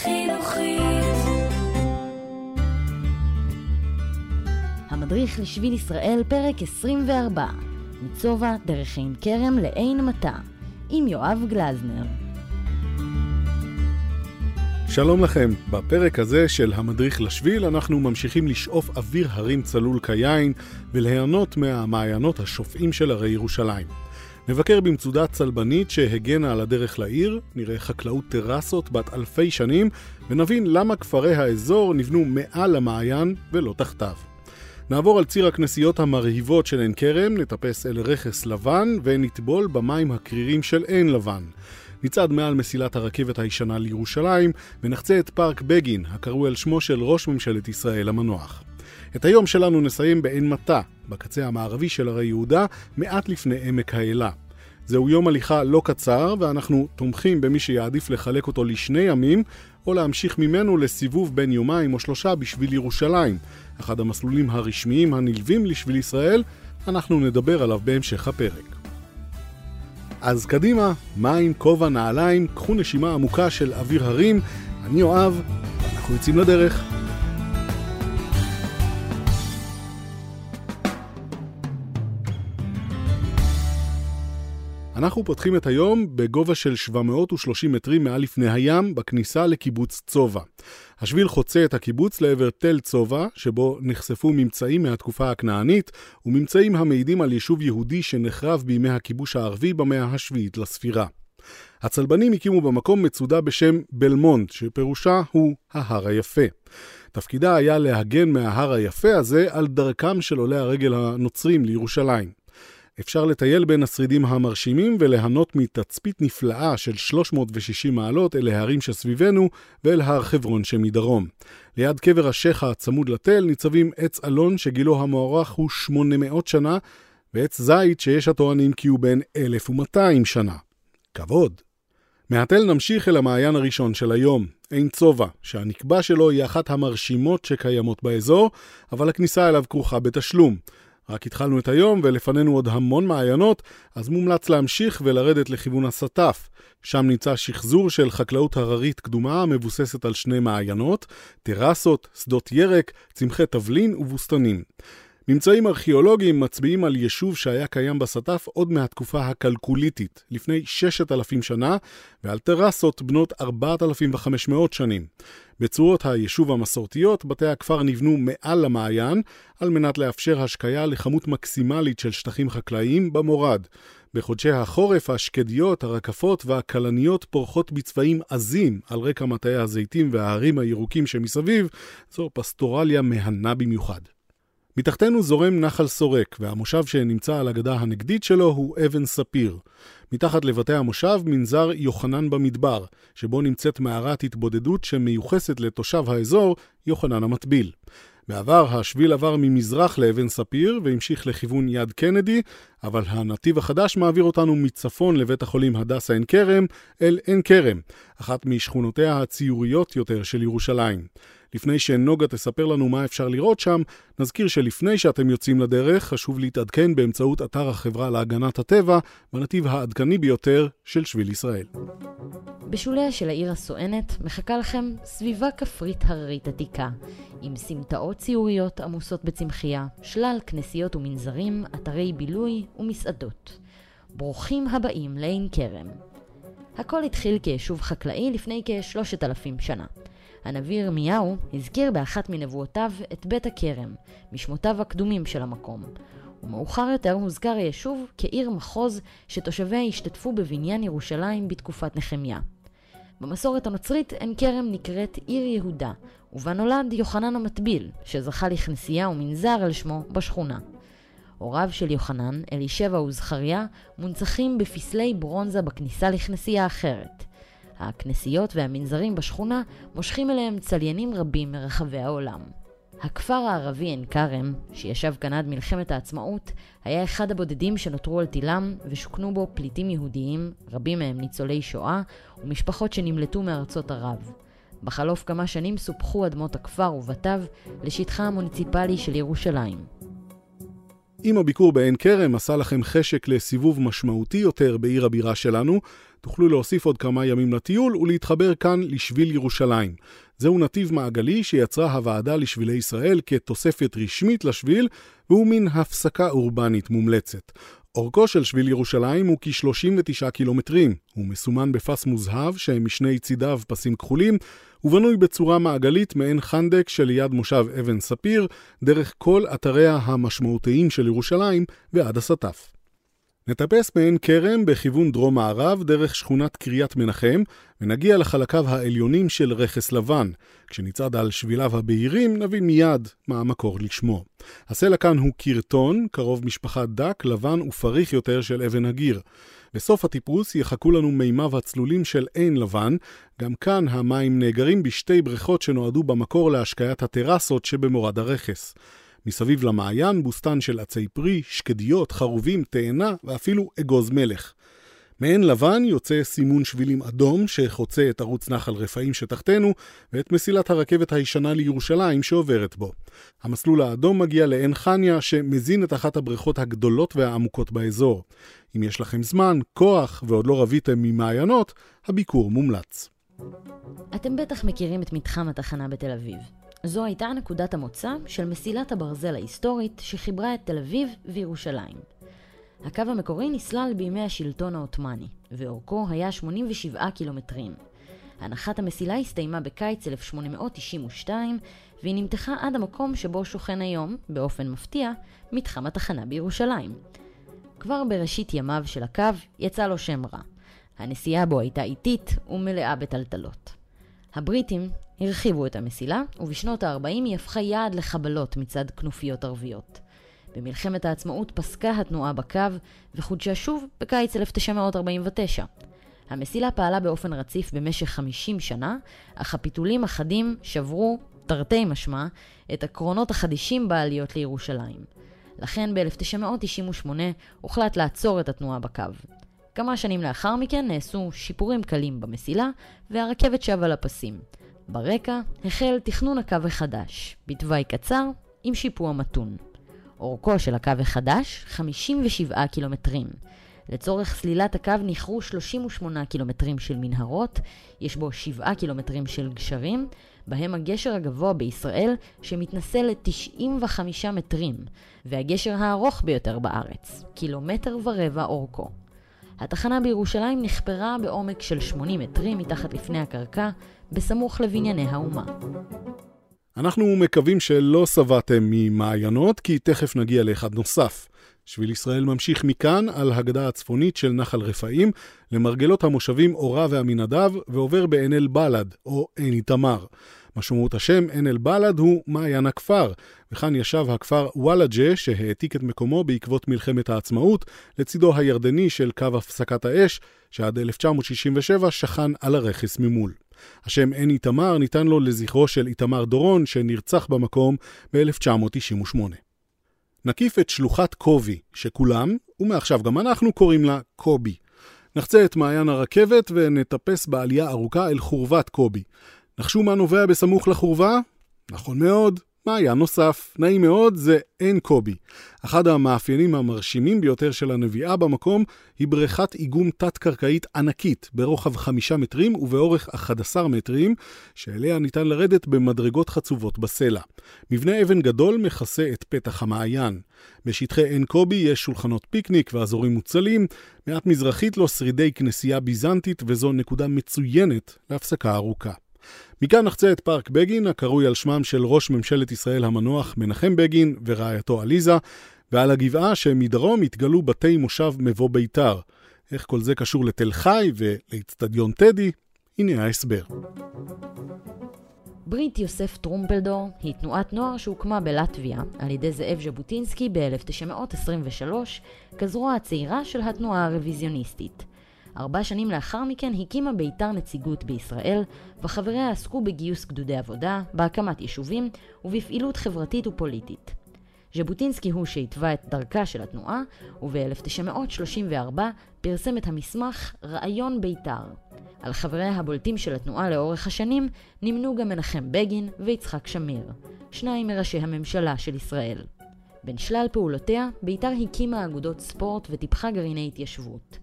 חינוכית. המדריך לשביל ישראל, פרק 24, מצובע דרך עין כרם לעין מטע, עם יואב גלזנר. שלום לכם, בפרק הזה של המדריך לשביל אנחנו ממשיכים לשאוף אוויר הרים צלול כיין ולהיענות מהמעיינות השופעים של הרי ירושלים. נבקר במצודה צלבנית שהגנה על הדרך לעיר, נראה חקלאות טרסות בת אלפי שנים ונבין למה כפרי האזור נבנו מעל המעיין ולא תחתיו. נעבור על ציר הכנסיות המרהיבות של עין כרם, נטפס אל רכס לבן ונטבול במים הקרירים של עין לבן. נצעד מעל מסילת הרכבת הישנה לירושלים ונחצה את פארק בגין, הקרוי על שמו של ראש ממשלת ישראל המנוח. את היום שלנו נסיים בעין מטע, בקצה המערבי של הרי יהודה, מעט לפני עמק האלה. זהו יום הליכה לא קצר, ואנחנו תומכים במי שיעדיף לחלק אותו לשני ימים, או להמשיך ממנו לסיבוב בין יומיים או שלושה בשביל ירושלים. אחד המסלולים הרשמיים הנלווים לשביל ישראל, אנחנו נדבר עליו בהמשך הפרק. אז קדימה, מים, כובע, נעליים, קחו נשימה עמוקה של אוויר הרים. אני יואב, אנחנו יוצאים לדרך. אנחנו פותחים את היום בגובה של 730 מטרים מעל לפני הים בכניסה לקיבוץ צובע. השביל חוצה את הקיבוץ לעבר תל צובע, שבו נחשפו ממצאים מהתקופה הכנענית וממצאים המעידים על יישוב יהודי שנחרב בימי הכיבוש הערבי במאה השביעית לספירה. הצלבנים הקימו במקום מצודה בשם בלמונד, שפירושה הוא ההר היפה. תפקידה היה להגן מההר היפה הזה על דרכם של עולי הרגל הנוצרים לירושלים. אפשר לטייל בין השרידים המרשימים ולהנות מתצפית נפלאה של 360 מעלות אל ההרים שסביבנו ואל הר חברון שמדרום. ליד קבר השייח הצמוד לתל ניצבים עץ אלון שגילו המוערך הוא 800 שנה, ועץ זית שיש הטוענים כי הוא בין 1200 שנה. כבוד! מהתל נמשיך אל המעיין הראשון של היום, עין צובע, שהנקבה שלו היא אחת המרשימות שקיימות באזור, אבל הכניסה אליו כרוכה בתשלום. רק התחלנו את היום ולפנינו עוד המון מעיינות, אז מומלץ להמשיך ולרדת לכיוון הסטף. שם נמצא שחזור של חקלאות הררית קדומה מבוססת על שני מעיינות, טרסות, שדות ירק, צמחי תבלין ובוסתנים. ממצאים ארכיאולוגיים מצביעים על יישוב שהיה קיים בסטף עוד מהתקופה הכלקוליתית, לפני 6,000 שנה, ועל טרסות בנות 4,500 שנים. בצורות היישוב המסורתיות, בתי הכפר נבנו מעל המעיין, על מנת לאפשר השקיה לכמות מקסימלית של שטחים חקלאיים במורד. בחודשי החורף, השקדיות, הרקפות והקלניות פורחות בצבעים עזים על רקע מטעי הזיתים והערים הירוקים שמסביב, זו פסטורליה מהנה במיוחד. מתחתנו זורם נחל סורק, והמושב שנמצא על הגדה הנגדית שלו הוא אבן ספיר. מתחת לבתי המושב מנזר יוחנן במדבר, שבו נמצאת מערת התבודדות שמיוחסת לתושב האזור, יוחנן המטביל. בעבר השביל עבר ממזרח לאבן ספיר והמשיך לכיוון יד קנדי, אבל הנתיב החדש מעביר אותנו מצפון לבית החולים הדסה עין כרם אל עין כרם, אחת משכונותיה הציוריות יותר של ירושלים. לפני שנוגה תספר לנו מה אפשר לראות שם, נזכיר שלפני שאתם יוצאים לדרך, חשוב להתעדכן באמצעות אתר החברה להגנת הטבע, בנתיב העדכני ביותר של שביל ישראל. בשוליה של העיר הסואנת מחכה לכם סביבה כפרית הררית עתיקה, עם סמטאות ציוריות עמוסות בצמחייה, שלל כנסיות ומנזרים, אתרי בילוי ומסעדות. ברוכים הבאים לעין כרם. הכל התחיל כיישוב חקלאי לפני כ-3,000 שנה. הנביא ירמיהו הזכיר באחת מנבואותיו את בית הכרם, משמותיו הקדומים של המקום. ומאוחר יותר הוזכר היישוב כעיר מחוז שתושביה השתתפו בבניין ירושלים בתקופת נחמיה. במסורת הנוצרית עין כרם נקראת עיר יהודה, ובה נולד יוחנן המטביל, שזכה לכנסייה ומנזר על שמו בשכונה. הוריו של יוחנן, אלישבע וזכריה, מונצחים בפסלי ברונזה בכניסה לכנסייה אחרת. הכנסיות והמנזרים בשכונה מושכים אליהם צליינים רבים מרחבי העולם. הכפר הערבי עין כרם, שישב כאן עד מלחמת העצמאות, היה אחד הבודדים שנותרו על תילם ושוכנו בו פליטים יהודיים, רבים מהם ניצולי שואה ומשפחות שנמלטו מארצות ערב. בחלוף כמה שנים סופחו אדמות הכפר ובתיו לשטחה המוניציפלי של ירושלים. אם הביקור בעין כרם עשה לכם חשק לסיבוב משמעותי יותר בעיר הבירה שלנו, תוכלו להוסיף עוד כמה ימים לטיול ולהתחבר כאן לשביל ירושלים. זהו נתיב מעגלי שיצרה הוועדה לשבילי ישראל כתוספת רשמית לשביל, והוא מין הפסקה אורבנית מומלצת. אורכו של שביל ירושלים הוא כ-39 קילומטרים. הוא מסומן בפס מוזהב שמשני צידיו פסים כחולים, ובנוי בצורה מעגלית מעין חנדק שליד מושב אבן ספיר, דרך כל אתריה המשמעותיים של ירושלים ועד הסטף. נטפס מעין קרם בכיוון דרום מערב דרך שכונת קריית מנחם, ונגיע לחלקיו העליונים של רכס לבן. כשנצעד על שביליו הבהירים נבין מיד מה המקור לשמו. הסלע כאן הוא קרטון, קרוב משפחת דק, לבן ופריך יותר של אבן הגיר. בסוף הטיפוס יחכו לנו מימיו הצלולים של עין לבן. גם כאן המים נאגרים בשתי בריכות שנועדו במקור להשקיית הטרסות שבמורד הרכס. מסביב למעיין בוסטן של עצי פרי, שקדיות, חרובים, תאנה ואפילו אגוז מלך. מעין לבן יוצא סימון שבילים אדום שחוצה את ערוץ נחל רפאים שתחתנו ואת מסילת הרכבת הישנה לירושלים שעוברת בו. המסלול האדום מגיע לעין חניה שמזין את אחת הבריכות הגדולות והעמוקות באזור. אם יש לכם זמן, כוח ועוד לא רביתם ממעיינות, הביקור מומלץ. אתם בטח מכירים את מתחם התחנה בתל אביב. זו הייתה נקודת המוצא של מסילת הברזל ההיסטורית שחיברה את תל אביב וירושלים. הקו המקורי נסלל בימי השלטון העות'מאני, ואורכו היה 87 קילומטרים. הנחת המסילה הסתיימה בקיץ 1892, והיא נמתחה עד המקום שבו שוכן היום, באופן מפתיע, מתחם התחנה בירושלים. כבר בראשית ימיו של הקו יצא לו שם רע. הנסיעה בו הייתה איטית ומלאה בטלטלות. הבריטים הרחיבו את המסילה, ובשנות ה-40 היא הפכה יעד לחבלות מצד כנופיות ערביות. במלחמת העצמאות פסקה התנועה בקו וחודשה שוב בקיץ 1949. המסילה פעלה באופן רציף במשך 50 שנה, אך הפיתולים החדים שברו, תרתי משמע, את הקרונות החדישים בעליות לירושלים. לכן ב-1998 הוחלט לעצור את התנועה בקו. כמה שנים לאחר מכן נעשו שיפורים קלים במסילה והרכבת שבה לפסים. ברקע החל תכנון הקו החדש, בתוואי קצר עם שיפוע מתון. אורכו של הקו החדש 57 קילומטרים. לצורך סלילת הקו נחרו 38 קילומטרים של מנהרות, יש בו 7 קילומטרים של גשרים, בהם הגשר הגבוה בישראל שמתנסה ל-95 מטרים, והגשר הארוך ביותר בארץ, 1.25 קילומטר אורכו. התחנה בירושלים נחפרה בעומק של 80 מטרים מתחת לפני הקרקע, בסמוך לבנייני האומה. אנחנו מקווים שלא סבתם ממעיינות, כי תכף נגיע לאחד נוסף. שביל ישראל ממשיך מכאן על הגדה הצפונית של נחל רפאים, למרגלות המושבים אורה והמנדב, ועובר בעין אל בלד, או עין איתמר. משמעות השם עין אל בלד הוא מעיין הכפר, וכאן ישב הכפר וולג'ה שהעתיק את מקומו בעקבות מלחמת העצמאות, לצידו הירדני של קו הפסקת האש, שעד 1967 שכן על הרכס ממול. השם עין איתמר ניתן לו לזכרו של איתמר דורון שנרצח במקום ב-1998. נקיף את שלוחת קובי, שכולם, ומעכשיו גם אנחנו קוראים לה קובי. נחצה את מעיין הרכבת ונטפס בעלייה ארוכה אל חורבת קובי. נחשו מה נובע בסמוך לחורבה? נכון מאוד, מעיין נוסף. נעים מאוד, זה עין קובי. אחד המאפיינים המרשימים ביותר של הנביעה במקום היא בריכת איגום תת-קרקעית ענקית, ברוחב 5 מטרים ובאורך 11 מטרים, שאליה ניתן לרדת במדרגות חצובות בסלע. מבנה אבן גדול מכסה את פתח המעיין. בשטחי עין קובי יש שולחנות פיקניק ואזורים מוצלים, מעט מזרחית לו שרידי כנסייה ביזנטית, וזו נקודה מצוינת להפסקה ארוכה. מכאן נחצה את פארק בגין, הקרוי על שמם של ראש ממשלת ישראל המנוח מנחם בגין ורעייתו עליזה, ועל הגבעה שמדרום התגלו בתי מושב מבוא ביתר. איך כל זה קשור לתל חי ולאצטדיון טדי? הנה ההסבר. ברית יוסף טרומפלדור היא תנועת נוער שהוקמה בלטביה על ידי זאב ז'בוטינסקי ב-1923 כזרוע הצעירה של התנועה הרוויזיוניסטית. 4 שנים לאחר מכן הקימה ביתר נציגות בישראל, וחבריה עסקו בגיוס גדודי עבודה, בהקמת יישובים ובפעילות חברתית ופוליטית. ז'בוטינסקי הוא שהתווה את דרכה של התנועה, וב-1934 פרסם את המסמך רעיון ביתר. על חבריה הבולטים של התנועה לאורך השנים נמנו גם מנחם בגין ויצחק שמיר, שניים מראשי הממשלה של ישראל. בין שלל פעולותיה, ביתר הקימה אגודות ספורט וטיפחה גרעיני התיישבות.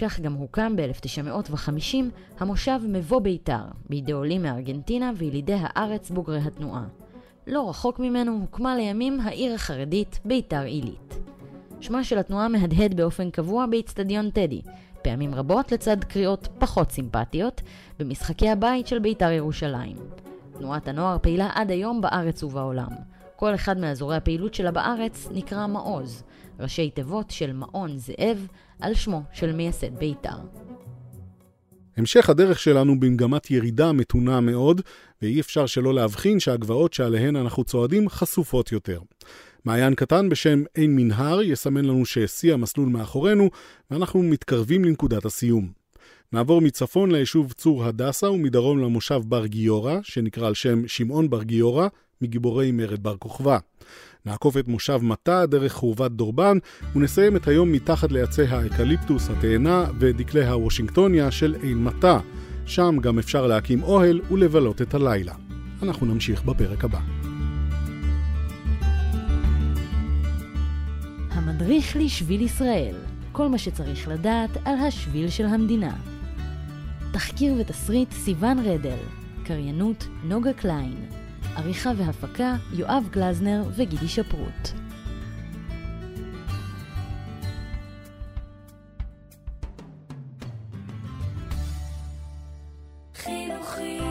כך גם הוקם ב-1950 המושב מבוא ביתר, בידי עולים מארגנטינה וילידי הארץ בוגרי התנועה. לא רחוק ממנו הוקמה לימים העיר החרדית ביתר עילית. שמה של התנועה מהדהד באופן קבוע באצטדיון טדי, פעמים רבות לצד קריאות פחות סימפטיות, במשחקי הבית של ביתר ירושלים. תנועת הנוער פעילה עד היום בארץ ובעולם. כל אחד מאזורי הפעילות שלה בארץ נקרא מעוז, ראשי תיבות של מעון זאב, על שמו של מייסד ביתר. המשך הדרך שלנו במגמת ירידה מתונה מאוד, ואי אפשר שלא להבחין שהגבעות שעליהן אנחנו צועדים חשופות יותר. מעיין קטן בשם אין מנהר יסמן לנו שהשיא המסלול מאחורינו, ואנחנו מתקרבים לנקודת הסיום. נעבור מצפון ליישוב צור הדסה ומדרום למושב בר גיורא, שנקרא על שם שמעון בר גיורא, מגיבורי מרד בר כוכבא. נעקוף את מושב מטה דרך חורבת דורבן ונסיים את היום מתחת לעצי האקליפטוס, התאנה ודקלי הוושינגטוניה של עין מטה. שם גם אפשר להקים אוהל ולבלות את הלילה. אנחנו נמשיך בפרק הבא. המדריך לשביל ישראל. כל מה שצריך לדעת על השביל של המדינה. תחקיר ותסריט סיוון רדל. קריינות נוגה קליין. עריכה והפקה יואב גלזנר וגידי שפרוט. חינוכי